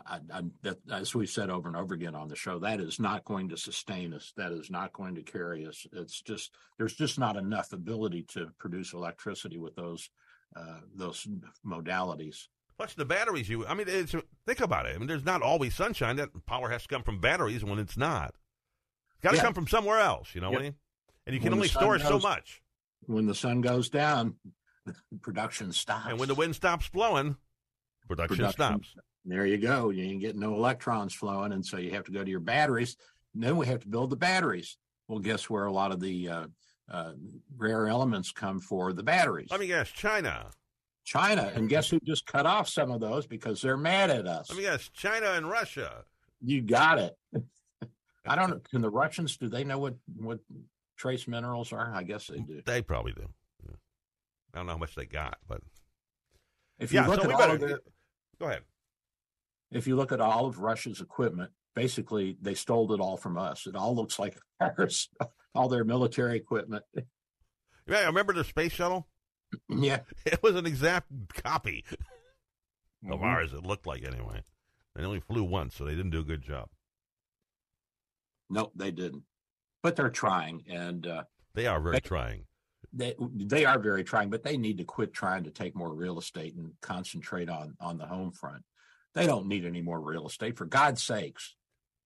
I, I, that, as we've said over and over again on the show, that is not going to sustain us. That is not going to carry us. It's just, there's just not enough ability to produce electricity with those, uh, those modalities. Plus the batteries you, I mean, it's, think about it. I mean, there's not always sunshine. That power has to come from batteries when it's not. It's got to yeah. come from somewhere else. You know yep. what I mean? And you can only store so much. When the sun goes down, production stops. And when the wind stops blowing, production, production stops. There you go. You ain't getting no electrons flowing, and so you have to go to your batteries. And then we have to build the batteries. Well, guess where a lot of the uh, uh, rare elements come for the batteries? Let me guess, China. China. And guess who just cut off some of those because they're mad at us? Let me guess, China and Russia. You got it. I don't know. Can the Russians, do they know what... what trace minerals are? I guess they do. They probably do. Yeah. I don't know how much they got, but if you yeah, look so at all better, of their, go ahead. If you look at all of Russia's equipment, basically they stole it all from us. It all looks like ours. All their military equipment. Yeah, remember the space shuttle? Yeah, it was an exact copy mm-hmm. of ours. It looked like anyway. They only flew once, so they didn't do a good job. Nope, they didn't. But they're trying, and uh, they are very they, trying. They they are very trying, but they need to quit trying to take more real estate and concentrate on on the home front. They don't need any more real estate, for God's sakes.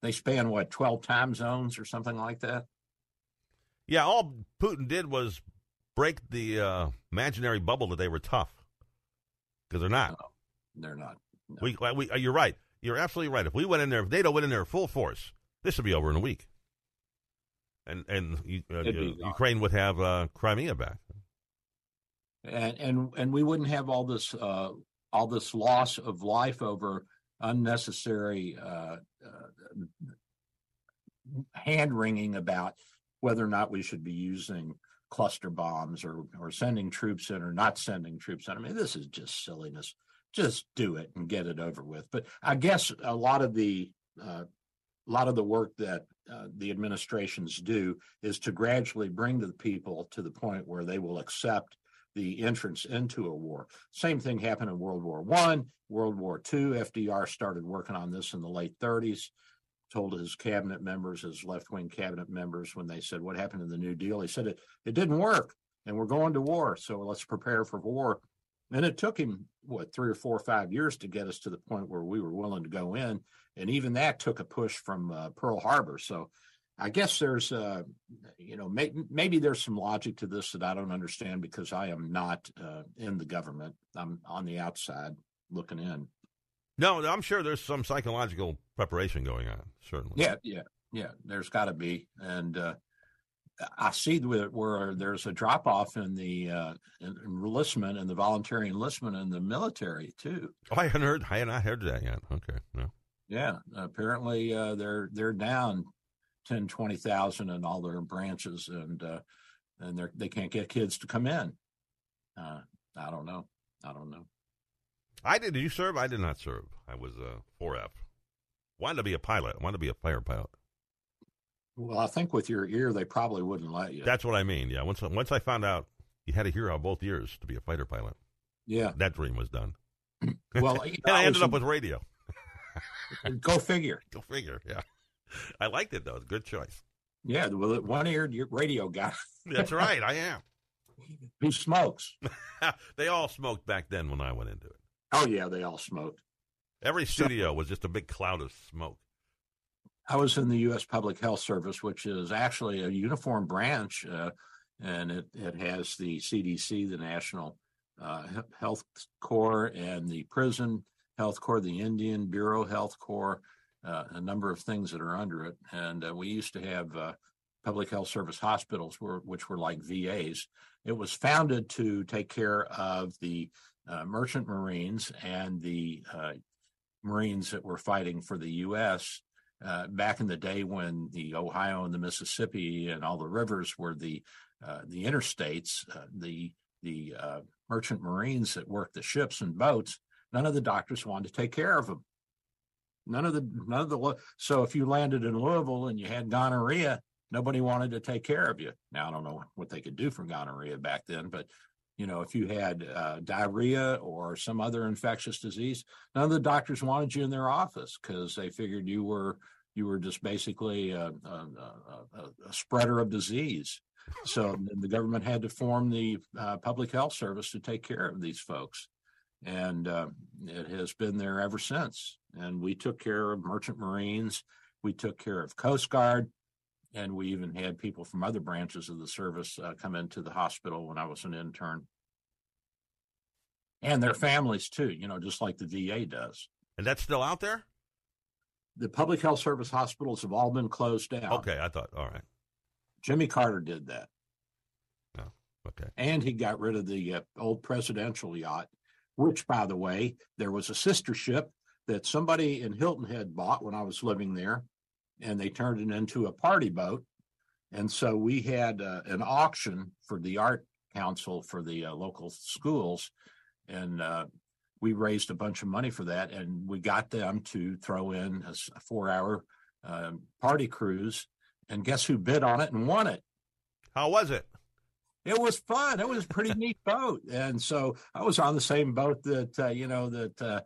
They span what twelve time zones or something like that. Yeah, all Putin did was break the uh, imaginary bubble that they were tough, because they're not. No, they're not. No. We, we you're right. You're absolutely right. If we went in there, if NATO went in there full force, this would be over in a week. And and uh, Ukraine would have uh, Crimea back, and and and we wouldn't have all this uh, all this loss of life over unnecessary uh, uh, hand-wringing about whether or not we should be using cluster bombs or or sending troops in or not sending troops in. I mean, this is just silliness. Just do it and get it over with. But I guess a lot of the uh, a lot of the work that uh, the administrations do is to gradually bring the people to the point where they will accept the entrance into a war. Same thing happened in World War One, World War Two. F D R started working on this in the late thirties. Told his cabinet members, his left-wing cabinet members, when they said, what happened to the New Deal? He said, it, it didn't work, and we're going to war, so let's prepare for war. And it took him, what, three or four or five years to get us to the point where we were willing to go in, and even that took a push from uh, Pearl Harbor. So I guess there's, uh, you know, may, maybe there's some logic to this that I don't understand because I am not uh, in the government. I'm on the outside looking in. No, I'm sure there's some psychological preparation going on, certainly. Yeah, yeah, yeah. There's got to be. And uh, I see where there's a drop-off in the uh, enlistment and the voluntary enlistment in the military, too. Oh, I hadn't heard, I had not heard that yet. Okay, no. Yeah, apparently uh, they're they're down ten, twenty thousand in all their branches, and uh, and they they can't get kids to come in. Uh, I don't know. I don't know. I did. Did you serve? I did not serve. I was a four F. Wanted to be a pilot. Wanted to be a fighter pilot. Well, I think with your ear, they probably wouldn't let you. That's what I mean. Yeah. Once once I found out you had to hear out both ears to be a fighter pilot. Yeah. That dream was done. Well, you know, and I ended up with radio. Go figure. Go figure. Yeah. I liked it though. Good choice. Yeah. Well, one-eared radio guy. That's right. I am. Who smokes? They all smoked back then when I went into it. Oh, yeah, they all smoked. Every studio was just a big cloud of smoke. I was in the U S Public Health Service, which is actually a uniform branch, uh, and it, it has the C D C, the National uh, Health Corps, and the Prison Health Corps, the Indian Bureau Health Corps, uh, a number of things that are under it. And uh, we used to have uh, public health service hospitals, were, which were like V As. It was founded to take care of the Uh, merchant Marines and the uh, Marines that were fighting for the U S uh, back in the day when the Ohio and the Mississippi and all the rivers were the uh, the interstates. Uh, the the uh, merchant Marines that worked the ships and boats, none of the doctors wanted to take care of them. None of the none of the so if you landed in Louisville and you had gonorrhea, nobody wanted to take care of you. Now I don't know what they could do for gonorrhea back then, but you know, if you had uh, diarrhea or some other infectious disease, none of the doctors wanted you in their office because they figured you were you were just basically a, a, a, a spreader of disease. So the government had to form the uh, public health service to take care of these folks, and uh, it has been there ever since. And we took care of merchant Marines, we took care of Coast Guard. And we even had people from other branches of the service uh, come into the hospital when I was an intern. And their families, too, you know, just like the V A does. And that's still out there? The public health service hospitals have all been closed down. Okay, I thought, all right. Jimmy Carter did that. Oh, okay. And he got rid of the uh, old presidential yacht, which, by the way, there was a sister ship that somebody in Hilton had bought when I was living there. And they turned it into a party boat. And so we had uh, an auction for the art council for the uh, local schools. And uh, we raised a bunch of money for that. And we got them to throw in a four-hour uh, party cruise. And guess who bid on it and won it? How was it? It was fun. It was a pretty neat boat. And so I was on the same boat that, uh, you know, that uh,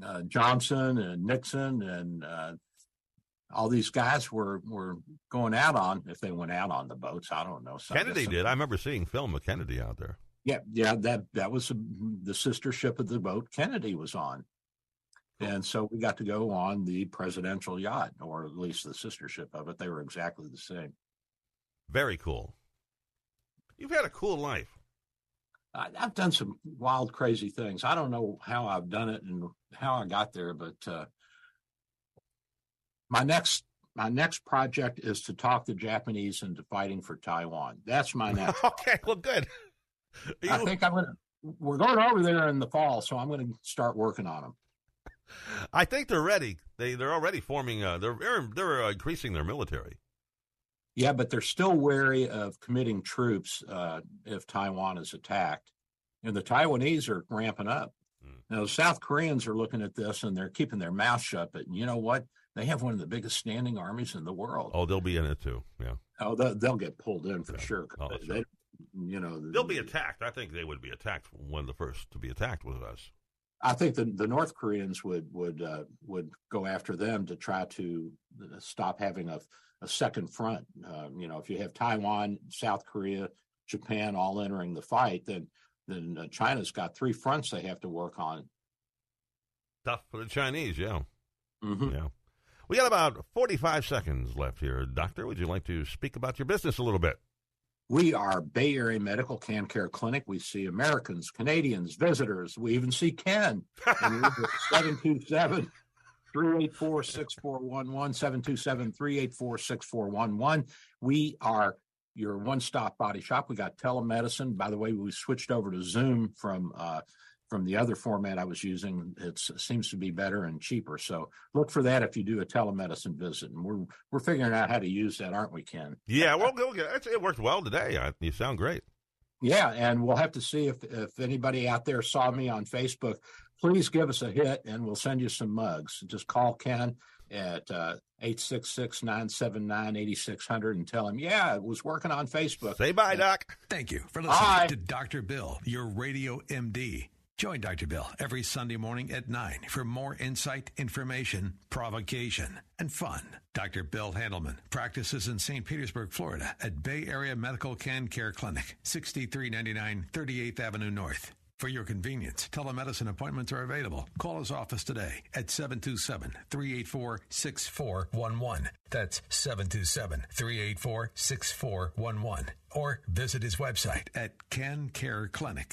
uh, Johnson and Nixon and uh all these guys were, were going out on, if they went out on the boats, I don't know. Kennedy did. I remember seeing film of Kennedy out there. Yeah, yeah, that that was the sister ship of the boat Kennedy was on. Cool. And so we got to go on the presidential yacht, or at least the sister ship of it. They were exactly the same. Very cool. You've had a cool life. I, I've done some wild, crazy things. I don't know how I've done it and how I got there, but uh, My next my next project is to talk the Japanese into fighting for Taiwan. That's my next. Okay, well, good. You... I think I'm gonna. We're going over there in the fall, so I'm going to start working on them. I think they're ready. They they're already forming. Uh, they're they're increasing their military. Yeah, but they're still wary of committing troops uh, if Taiwan is attacked, and the Taiwanese are ramping up. Mm. Now, the South Koreans are looking at this and they're keeping their mouth shut. But you know what? They have one of the biggest standing armies in the world. Oh, they'll be in it too. Yeah. Oh, they'll, they'll get pulled in for yeah. sure. Oh, they, right. You know, they'll be attacked. I think they would be attacked. One of the first to be attacked was us. I think the, the North Koreans would would uh, would go after them to try to stop having a, a second front. Uh, you know, if you have Taiwan, South Korea, Japan all entering the fight, then then uh, China's got three fronts they have to work on. Tough for the Chinese, yeah. Mm-hmm. Yeah. We got about forty-five seconds left here. Doctor, would you like to speak about your business a little bit? We are Bay Area Medical Can Care Clinic. We see Americans, Canadians, visitors. We even see Ken. seven two seven, three eight four, six four one one, seven two seven, three eight four, six four one one. We are your one-stop body shop. We got telemedicine. By the way, we switched over to Zoom from uh, from the other format I was using. It's, it seems to be better and cheaper. So look for that if you do a telemedicine visit. And we're we're figuring out how to use that, aren't we, Ken? Yeah, well, it worked well today. I, you sound great. Yeah, and we'll have to see if, if anybody out there saw me on Facebook. Please give us a hit, and we'll send you some mugs. Just call Ken at uh, eight six six, nine seven nine, eight six zero zero and tell him, yeah, it was working on Facebook. Say bye, and, Doc. Thank you for listening bye. to Doctor Bill, your radio M D. Join Doctor Bill every Sunday morning at nine for more insight, information, provocation, and fun. Doctor Bill Handelman practices in Saint Petersburg, Florida at Bay Area Medical Can Care Clinic, sixty-three ninety-nine thirty-eighth Avenue North. For your convenience, telemedicine appointments are available. Call his office today at seven two seven, three eight four, six four one one. That's seven two seven, three eight four, six four one one. Or visit his website at Can Care Clinic.